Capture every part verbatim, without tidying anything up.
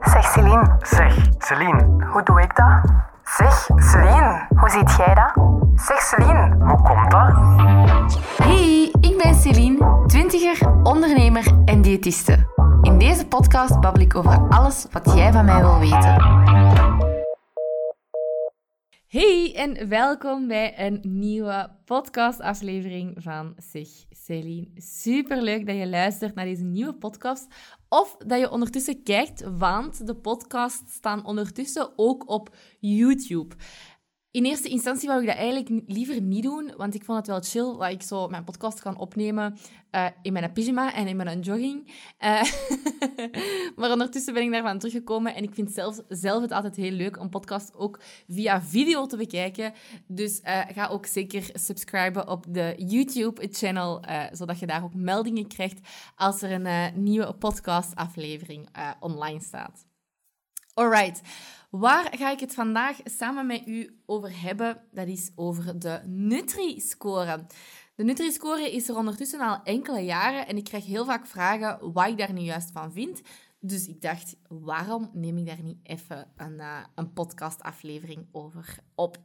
Zeg Celien. Zeg Celien. Hoe doe ik dat? Zeg Celien. Hoe ziet jij dat? Zeg Celien. Hoe komt dat? Hey, ik ben Celien, twintiger, ondernemer en diëtiste. In deze podcast babbel ik over alles wat jij van mij wil weten. Hey en welkom bij een nieuwe podcastaflevering van Seg Celien. Superleuk dat je luistert naar deze nieuwe podcast. Of dat je ondertussen kijkt, want de podcasts staan ondertussen ook op YouTube. In eerste instantie wou ik dat eigenlijk liever niet doen, want ik vond het wel chill dat ik zo mijn podcast kan opnemen uh, in mijn pyjama en in mijn jogging. Uh, maar ondertussen ben ik daarvan teruggekomen en ik vind zelf, zelf het altijd heel leuk om podcast ook via video te bekijken. Dus uh, ga ook zeker subscriben op de YouTube-channel, uh, zodat je daar ook meldingen krijgt als er een uh, nieuwe podcastaflevering uh, online staat. Alright. Waar ga ik het vandaag samen met u over hebben? Dat is over de Nutri-score. De Nutri-score is er ondertussen al enkele jaren en ik krijg heel vaak vragen wat ik daar nu juist van vind. Dus ik dacht, waarom neem ik daar niet even een, uh, een podcastaflevering over op?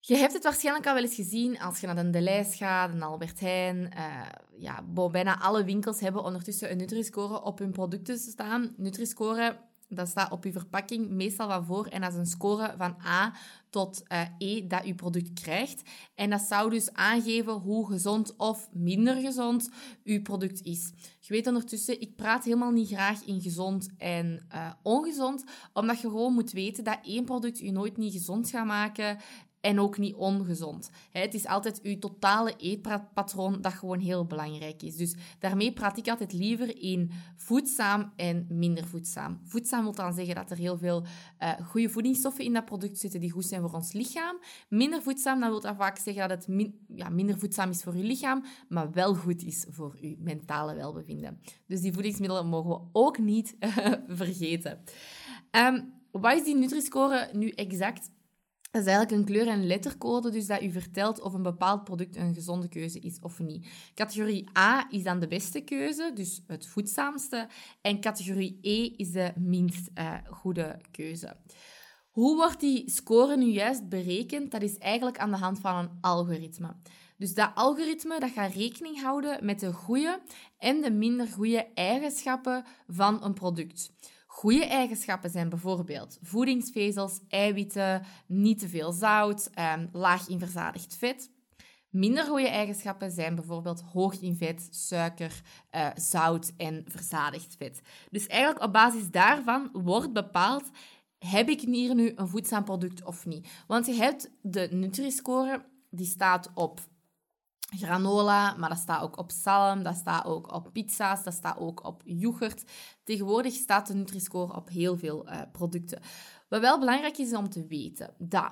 Je hebt het waarschijnlijk al wel eens gezien als je naar de Delijs gaat, een Albert Heijn. Uh, ja, bijna alle winkels hebben ondertussen een Nutri-score op hun producten staan. Nutri-score... Dat staat op uw verpakking meestal van voor en dat is een score van A tot uh, E dat uw product krijgt. En dat zou dus aangeven hoe gezond of minder gezond uw product is. Je weet ondertussen, ik praat helemaal niet graag in gezond en uh, ongezond, omdat je gewoon moet weten dat één product u nooit niet gezond gaat maken en ook niet ongezond. He, het is altijd uw totale eetpatroon dat gewoon heel belangrijk is. Dus daarmee praat ik altijd liever in voedzaam en minder voedzaam. Voedzaam wil dan zeggen dat er heel veel uh, goede voedingsstoffen in dat product zitten die goed zijn voor ons lichaam. Minder voedzaam, dan wil dat vaak zeggen dat het min- ja, minder voedzaam is voor uw lichaam, maar wel goed is voor uw mentale welbevinden. Dus die voedingsmiddelen mogen we ook niet uh, vergeten. Um, wat is die Nutri-score nu exact? Dat is eigenlijk een kleur- en lettercode, dus dat u vertelt of een bepaald product een gezonde keuze is of niet. Categorie A is dan de beste keuze, dus het voedzaamste. En categorie E is de minst uh, goede keuze. Hoe wordt die score nu juist berekend? Dat is eigenlijk aan de hand van een algoritme. Dus dat algoritme dat gaat rekening houden met de goede en de minder goede eigenschappen van een product. Goede eigenschappen zijn bijvoorbeeld voedingsvezels, eiwitten, niet te veel zout, eh, laag in verzadigd vet. Minder goede eigenschappen zijn bijvoorbeeld hoog in vet, suiker, eh, zout en verzadigd vet. Dus eigenlijk op basis daarvan wordt bepaald, heb ik hier nu een voedzaam product of niet? Want je hebt de Nutri-score, die staat op granola, maar dat staat ook op zalm, dat staat ook op pizza's, dat staat ook op yoghurt. Tegenwoordig staat de Nutri-score op heel veel uh, producten. Wat wel belangrijk is om te weten, dat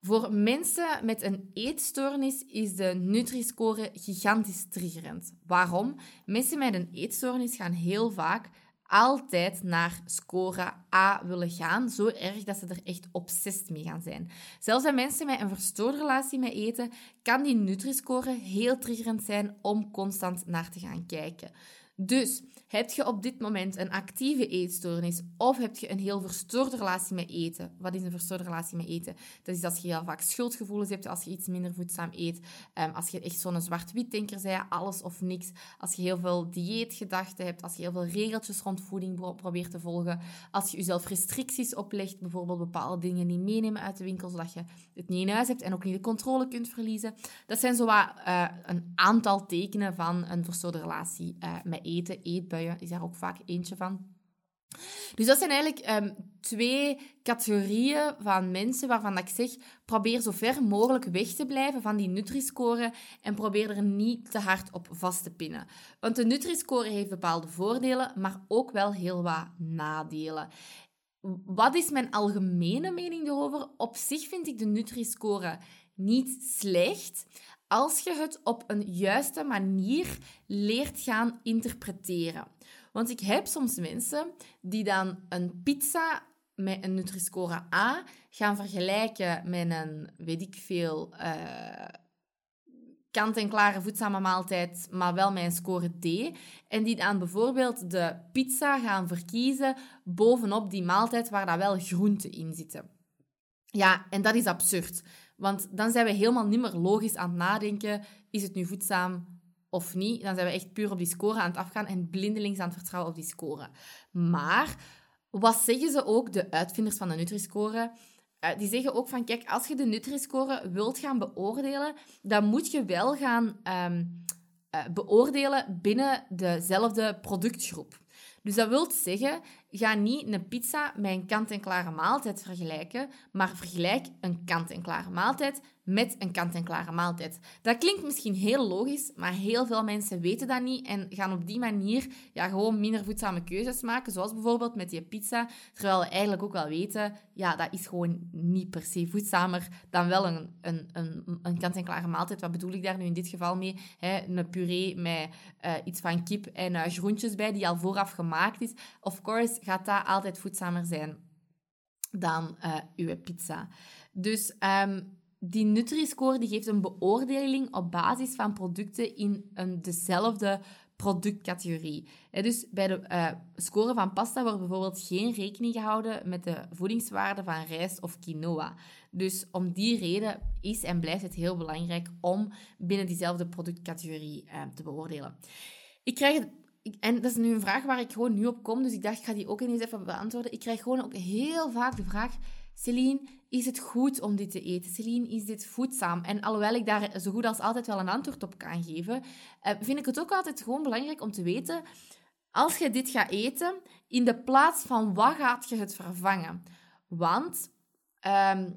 voor mensen met een eetstoornis is de Nutri-score gigantisch triggerend. Waarom? Mensen met een eetstoornis gaan heel vaak altijd naar score A willen gaan, zo erg dat ze er echt obsessief mee gaan zijn. Zelfs bij mensen met een verstoorde relatie met eten, kan die Nutri-score heel triggerend zijn om constant naar te gaan kijken. Dus, heb je op dit moment een actieve eetstoornis of heb je een heel verstoorde relatie met eten? Wat is een verstoorde relatie met eten? Dat is dat je heel vaak schuldgevoelens hebt als je iets minder voedzaam eet. Um, als je echt zo'n zwart-wit denker bent, alles of niks. Als je heel veel dieetgedachten hebt, als je heel veel regeltjes rond voeding probeert te volgen. Als je jezelf restricties oplegt, bijvoorbeeld bepaalde dingen niet meenemen uit de winkel, zodat je het niet in huis hebt en ook niet de controle kunt verliezen. Dat zijn zo wat, uh, een aantal tekenen van een verstoorde relatie uh, met eten. Eten, eetbuien, is daar ook vaak eentje van. Dus dat zijn eigenlijk um, twee categorieën van mensen waarvan ik zeg, probeer zo ver mogelijk weg te blijven van die Nutri-score en probeer er niet te hard op vast te pinnen. Want de Nutri-score heeft bepaalde voordelen, maar ook wel heel wat nadelen. Wat is mijn algemene mening daarover? Op zich vind ik de Nutri-score niet slecht, als je het op een juiste manier leert gaan interpreteren. Want ik heb soms mensen die dan een pizza met een Nutri-score A gaan vergelijken met een, weet ik veel, uh, kant-en-klare voedzame maaltijd, maar wel met een score D. En die dan bijvoorbeeld de pizza gaan verkiezen bovenop die maaltijd waar daar wel groenten in zitten. Ja, en dat is absurd. Want dan zijn we helemaal niet meer logisch aan het nadenken. Is het nu voedzaam of niet? Dan zijn we echt puur op die score aan het afgaan en blindelings aan het vertrouwen op die score. Maar wat zeggen ze ook, de uitvinders van de Nutri-score? Uh, die zeggen ook van, kijk, als je de Nutri-score wilt gaan beoordelen, dan moet je wel gaan um, uh, beoordelen binnen dezelfde productgroep. Dus dat wil zeggen, ga niet een pizza met een kant-en-klare maaltijd vergelijken, maar vergelijk een kant-en-klare maaltijd met een kant-en-klare maaltijd. Dat klinkt misschien heel logisch, maar heel veel mensen weten dat niet en gaan op die manier ja, gewoon minder voedzame keuzes maken, zoals bijvoorbeeld met die pizza, terwijl we eigenlijk ook wel weten, ja, dat is gewoon niet per se voedzamer dan wel een, een, een, een kant-en-klare maaltijd. Wat bedoel ik daar nu in dit geval mee? He, een puree met uh, iets van kip en uh, groentjes bij, die al vooraf gemaakt is. Of course gaat dat altijd voedzamer zijn dan uh, uw pizza. Dus um, die Nutri-score die geeft een beoordeling op basis van producten in een dezelfde productcategorie. He, dus bij de uh, score van pasta wordt bijvoorbeeld geen rekening gehouden met de voedingswaarde van rijst of quinoa. Dus om die reden is en blijft het heel belangrijk om binnen diezelfde productcategorie uh, te beoordelen. Ik krijg... En dat is nu een vraag waar ik gewoon nu op kom, dus ik dacht, ik ga die ook ineens even beantwoorden. Ik krijg gewoon ook heel vaak de vraag, Celine, is het goed om dit te eten? Celine, is dit voedzaam? En alhoewel ik daar zo goed als altijd wel een antwoord op kan geven, vind ik het ook altijd gewoon belangrijk om te weten, als je dit gaat eten, in de plaats van wat gaat je het vervangen? Want, um,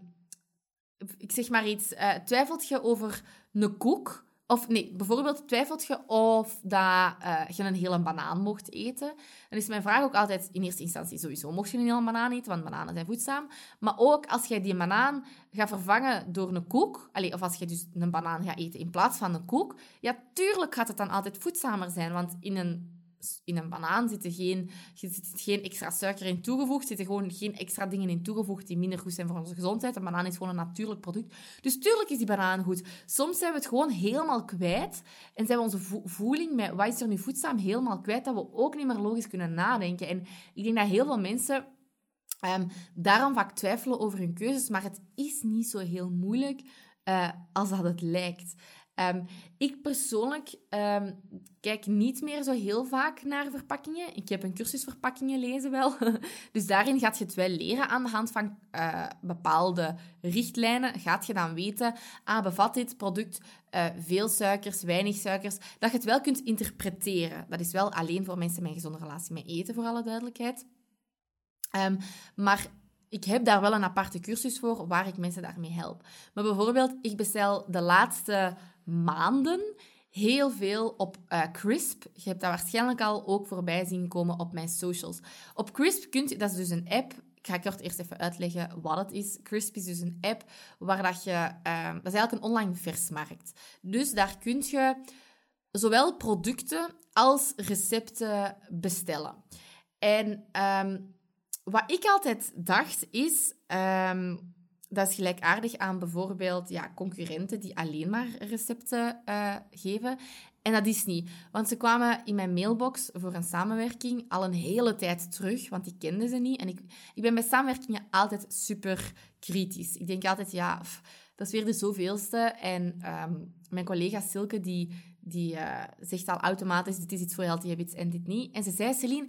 ik zeg maar iets, uh, twijfelt je over een koek? Of nee, bijvoorbeeld twijfelt je of dat, uh, je een hele banaan mocht eten. Dan is mijn vraag ook altijd in eerste instantie sowieso. Mocht je een hele banaan eten, want bananen zijn voedzaam. Maar ook als jij die banaan gaat vervangen door een koek. Allez, of als je dus een banaan gaat eten in plaats van een koek. Ja, tuurlijk gaat het dan altijd voedzamer zijn. Want in een, in een banaan zit er geen, zit geen extra suiker in toegevoegd. Zitten gewoon geen extra dingen in toegevoegd die minder goed zijn voor onze gezondheid. Een banaan is gewoon een natuurlijk product. Dus tuurlijk is die banaan goed. Soms zijn we het gewoon helemaal kwijt. En zijn we onze vo- voeling met wat is er nu voedzaam helemaal kwijt. Dat we ook niet meer logisch kunnen nadenken. En ik denk dat heel veel mensen um, daarom vaak twijfelen over hun keuzes. Maar het is niet zo heel moeilijk uh, als dat het lijkt. Um, ik persoonlijk um, kijk niet meer zo heel vaak naar verpakkingen. Ik heb een cursus verpakkingen lezen wel. Dus daarin gaat je het wel leren aan de hand van uh, bepaalde richtlijnen. Gaat je dan weten, ah, bevat dit product uh, veel suikers, weinig suikers. Dat je het wel kunt interpreteren. Dat is wel alleen voor mensen met een gezonde relatie met eten, voor alle duidelijkheid. Um, maar... Ik heb daar wel een aparte cursus voor, waar ik mensen daarmee help. Maar bijvoorbeeld, ik bestel de laatste maanden heel veel op uh, Crisp. Je hebt dat waarschijnlijk al ook voorbij zien komen op mijn socials. Op Crisp kun je... Dat is dus een app. Ik ga kort eerst even uitleggen wat het is. Crisp is dus een app waar dat je... Uh, dat is eigenlijk een online versmarkt. Dus daar kun je zowel producten als recepten bestellen. En... Um, Wat ik altijd dacht is, um, dat is gelijkaardig aan bijvoorbeeld ja, concurrenten die alleen maar recepten uh, geven. En dat is niet. Want ze kwamen in mijn mailbox voor een samenwerking al een hele tijd terug, want die kenden ze niet. En ik, ik ben bij samenwerkingen altijd super kritisch. Ik denk altijd, ja, pff, dat is weer de zoveelste. En um, mijn collega Silke, die, die uh, zegt al automatisch, dit is iets voor healthy habits en dit niet. En ze zei, Celine...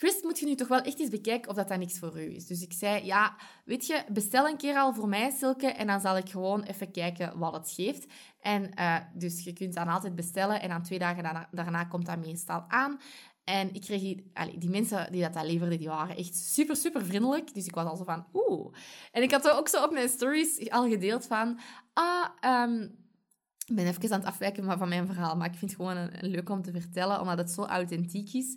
Crisp, moet je nu toch wel echt eens bekijken of dat dan niks voor u is. Dus ik zei, ja, weet je, bestel een keer al voor mij, Silke, en dan zal ik gewoon even kijken wat het geeft. En uh, dus je kunt dan altijd bestellen en dan twee dagen daarna, daarna komt dat meestal aan. En ik kreeg die, allee, die mensen die dat, dat leverden, die waren echt super, super vriendelijk. Dus ik was al zo van, oeh. En ik had ook zo op mijn stories al gedeeld van, ah, um, ik ben even aan het afwijken van mijn verhaal, maar ik vind het gewoon een, een leuk om te vertellen, omdat het zo authentiek is.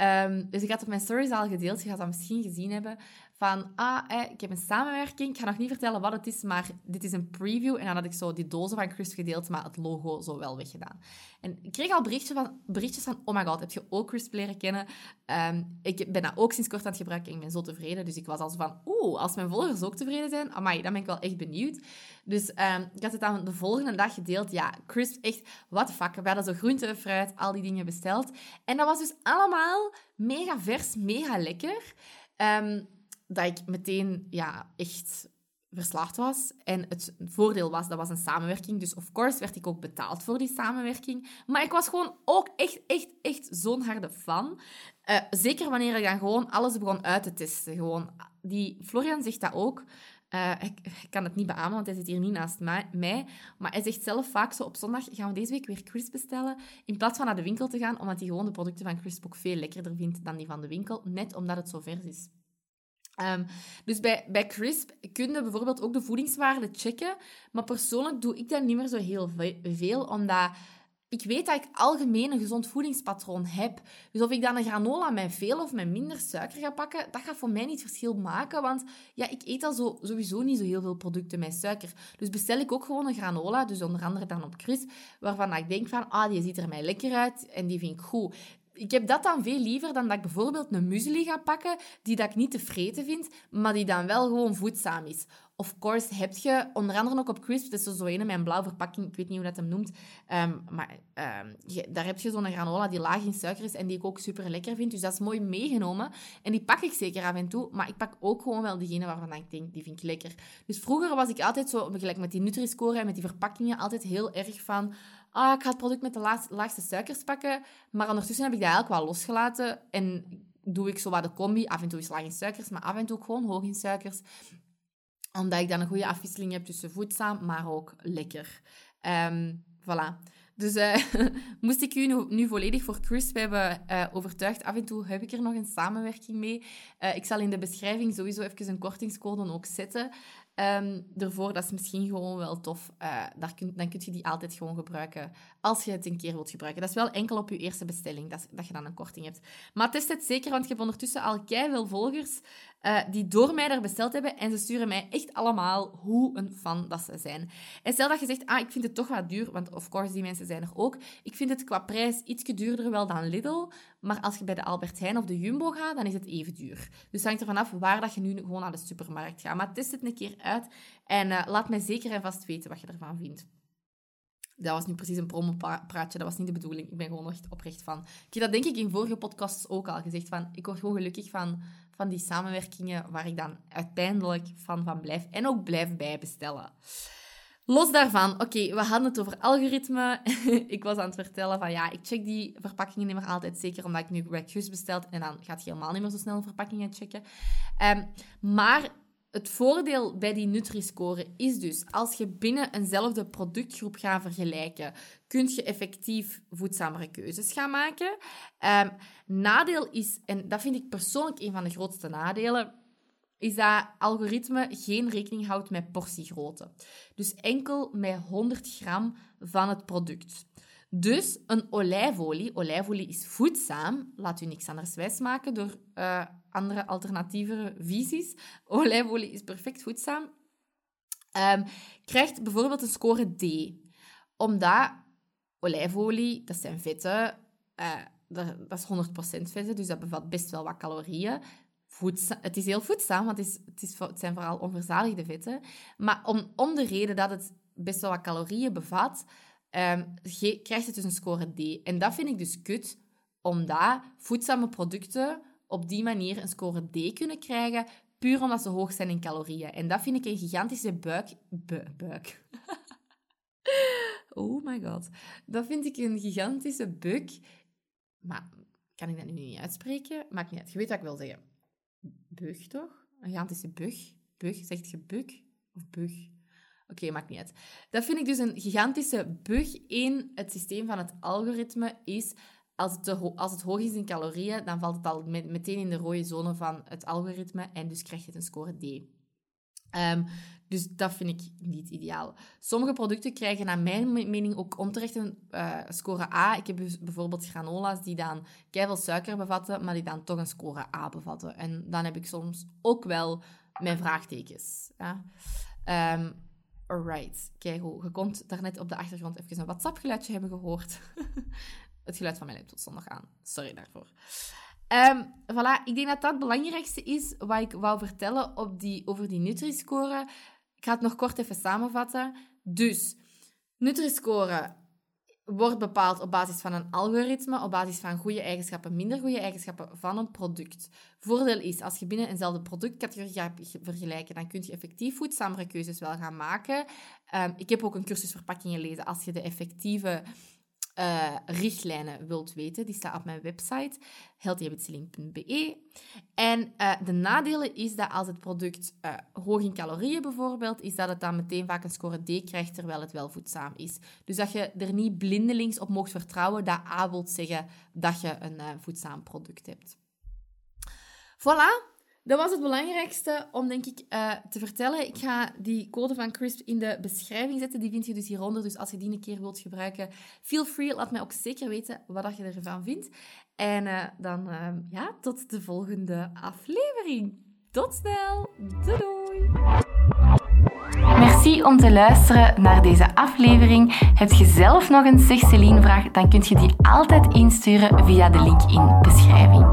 Um, dus ik had op mijn stories al gedeeld, je gaat dat misschien gezien hebben, van, ah, eh, ik heb een samenwerking, ik ga nog niet vertellen wat het is, maar dit is een preview. En dan had ik zo die dozen van Crisp gedeeld, maar het logo zo wel weggedaan. En ik kreeg al berichtjes van, berichtjes van oh my god, heb je ook Crisp leren kennen? Um, ik ben dat ook sinds kort aan het gebruiken en ik ben zo tevreden. Dus ik was al zo van, oeh, als mijn volgers ook tevreden zijn, amai, dan ben ik wel echt benieuwd. Dus um, ik had het dan de volgende dag gedeeld. Ja, Crisp, echt, what the fuck. We hadden zo groente, fruit, al die dingen besteld. En dat was dus allemaal mega vers, mega lekker. Um, dat ik meteen ja, echt verslaafd was. En het voordeel was, dat was een samenwerking. Dus of course werd ik ook betaald voor die samenwerking. Maar ik was gewoon ook echt, echt, echt zo'n harde fan. Uh, zeker wanneer ik dan gewoon alles begon uit te testen. Gewoon, die Florian zegt dat ook. Uh, ik, ik kan het niet beamen, want hij zit hier niet naast ma- mij. Maar hij zegt zelf vaak zo op zondag, gaan we deze week weer Crisp bestellen? In plaats van naar de winkel te gaan, omdat hij gewoon de producten van Crisp ook veel lekkerder vindt dan die van de winkel. Net omdat het zo vers is. Um, dus bij, bij Crisp kun je bijvoorbeeld ook de voedingswaarde checken. Maar persoonlijk doe ik dat niet meer zo heel veel, omdat ik weet dat ik algemeen een gezond voedingspatroon heb. Dus of ik dan een granola met veel of met minder suiker ga pakken, dat gaat voor mij niet verschil maken. Want ja, ik eet al zo, sowieso niet zo heel veel producten met suiker. Dus bestel ik ook gewoon een granola, dus onder andere dan op Crisp, waarvan ik denk van, ah, die ziet er mij lekker uit en die vind ik goed. Ik heb dat dan veel liever dan dat ik bijvoorbeeld een muesli ga pakken, die dat ik niet te vreten vind, maar die dan wel gewoon voedzaam is. Of course heb je, onder andere ook op Crisp, dat is zo een met een blauwe verpakking, ik weet niet hoe dat hem noemt, um, maar um, je, daar heb je zo'n granola die laag in suiker is en die ik ook super lekker vind. Dus dat is mooi meegenomen. En die pak ik zeker af en toe, maar ik pak ook gewoon wel diegene waarvan ik denk, die vind ik lekker. Dus vroeger was ik altijd zo, gelijk met die Nutri-score en met die verpakkingen, altijd heel erg van, ah, ik ga het product met de laagste, laagste suikers pakken. Maar ondertussen heb ik dat eigenlijk wel losgelaten en doe ik zo wat de combi. Af en toe is laag in suikers, maar af en toe ook gewoon hoog in suikers. Omdat ik dan een goede afwisseling heb tussen voedzaam, maar ook lekker. Um, voilà. Dus uh, moest ik u nu, nu volledig voor Crisp hebben uh, overtuigd. Af en toe heb ik er nog een samenwerking mee. Uh, ik zal in de beschrijving sowieso even een kortingscode ook zetten. Um, daarvoor, dat is misschien gewoon wel tof. Uh, daar kun, dan kun je die altijd gewoon gebruiken als je het een keer wilt gebruiken. Dat is wel enkel op je eerste bestelling, dat, dat je dan een korting hebt. Maar test het zeker, want ik heb ondertussen al keiveel volgers uh, die door mij daar besteld hebben. En ze sturen mij echt allemaal hoe een fan dat ze zijn. En stel dat je zegt, ah, ik vind het toch wat duur, want of course, die mensen zijn er ook. Ik vind het qua prijs ietsje duurder wel dan Lidl. Maar als je bij de Albert Heijn of de Jumbo gaat, dan is het even duur. Dus hangt ervan af waar dat je nu gewoon naar de supermarkt gaat. Maar test het een keer uit en uh, laat mij zeker en vast weten wat je ervan vindt. Dat was nu precies een promopraatje, dat was niet de bedoeling. Ik ben gewoon echt oprecht van. Ik heb dat denk ik in vorige podcasts ook al gezegd. Van, ik word gewoon gelukkig van, van die samenwerkingen waar ik dan uiteindelijk van, van blijf en ook blijf bij bestellen. Los daarvan, oké, okay, we hadden het over algoritme. Ik was aan het vertellen van, ja, ik check die verpakkingen niet meer altijd. Zeker omdat ik nu bij Crisp besteld en dan gaat je helemaal niet meer zo snel verpakkingen checken. Um, maar het voordeel bij die Nutri-score is dus, als je binnen eenzelfde productgroep gaat vergelijken, kun je effectief voedzamere keuzes gaan maken. Um, nadeel is, en dat vind ik persoonlijk een van de grootste nadelen, is dat algoritme geen rekening houdt met portiegrootte. Dus enkel met honderd gram van het product. Dus een olijfolie, olijfolie is voedzaam, laat u niks anders wijsmaken door uh, andere alternatieve visies. Olijfolie is perfect voedzaam. Um, krijgt bijvoorbeeld een score D. Omdat olijfolie, dat zijn vetten, uh, dat is honderd procent vetten, dus dat bevat best wel wat calorieën. Voedza- het is heel voedzaam, want het, is, het, is, het zijn vooral onverzadigde vetten. Maar om, om de reden dat het best wel wat calorieën bevat, um, ge- krijgt het dus een score D. En dat vind ik dus kut, omdat voedzame producten op die manier een score D kunnen krijgen, puur omdat ze hoog zijn in calorieën. En dat vind ik een gigantische buik... Bu- buik. Oh my god. Dat vind ik een gigantische buk. Maar kan ik dat nu niet uitspreken? Maakt niet uit. Je weet wat ik wil zeggen. Bug, toch? Een gigantische bug. Bug, zegt je bug? Of bug? Oké, okay, maakt niet uit. Dat vind ik dus een gigantische bug in het systeem van het algoritme is, als het, ho- als het hoog is in calorieën, dan valt het al met- meteen in de rode zone van het algoritme en dus krijg je een score D. Um, dus dat vind ik niet ideaal. Sommige producten krijgen naar mijn mening ook onterecht een uh, score A. Ik heb bijvoorbeeld granola's die dan keiveel suiker bevatten, maar die dan toch een score A bevatten. En dan heb ik soms ook wel mijn vraagtekens. Ja. Um, alright. Kijk, je kon daarnet op de achtergrond even een WhatsApp-geluidje hebben gehoord. Het geluid van mijn laptop stond nog aan. Sorry daarvoor. Um, voilà, ik denk dat dat het belangrijkste is wat ik wou vertellen op die, over die Nutri-score. Ik ga het nog kort even samenvatten. Dus, Nutri-score wordt bepaald op basis van een algoritme, op basis van goede eigenschappen, minder goede eigenschappen van een product. Voordeel is, als je binnen eenzelfde productcategorie gaat vergelijken, dan kun je effectief voedzamere keuzes wel gaan maken. Um, ik heb ook een cursus verpakkingen gelezen als je de effectieve... Uh, richtlijnen wilt weten, die staat op mijn website healthy habit celien punt b e. En uh, de nadelen is dat als het product uh, hoog in calorieën bijvoorbeeld, is dat het dan meteen vaak een score D krijgt, terwijl het wel voedzaam is. Dus dat je er niet blindelings op mocht vertrouwen dat A wilt zeggen dat je een uh, voedzaam product hebt. Voilà. Dat was het belangrijkste om, denk ik, uh, te vertellen. Ik ga die code van Crisp in de beschrijving zetten. Die vind je dus hieronder. Dus als je die een keer wilt gebruiken, feel free. Laat mij ook zeker weten wat je ervan vindt. En uh, dan, uh, ja, tot de volgende aflevering. Tot snel. Doei doei. Merci om te luisteren naar deze aflevering. Heb je zelf nog een Seg Celien vraag? Dan kun je die altijd insturen via de link in de beschrijving.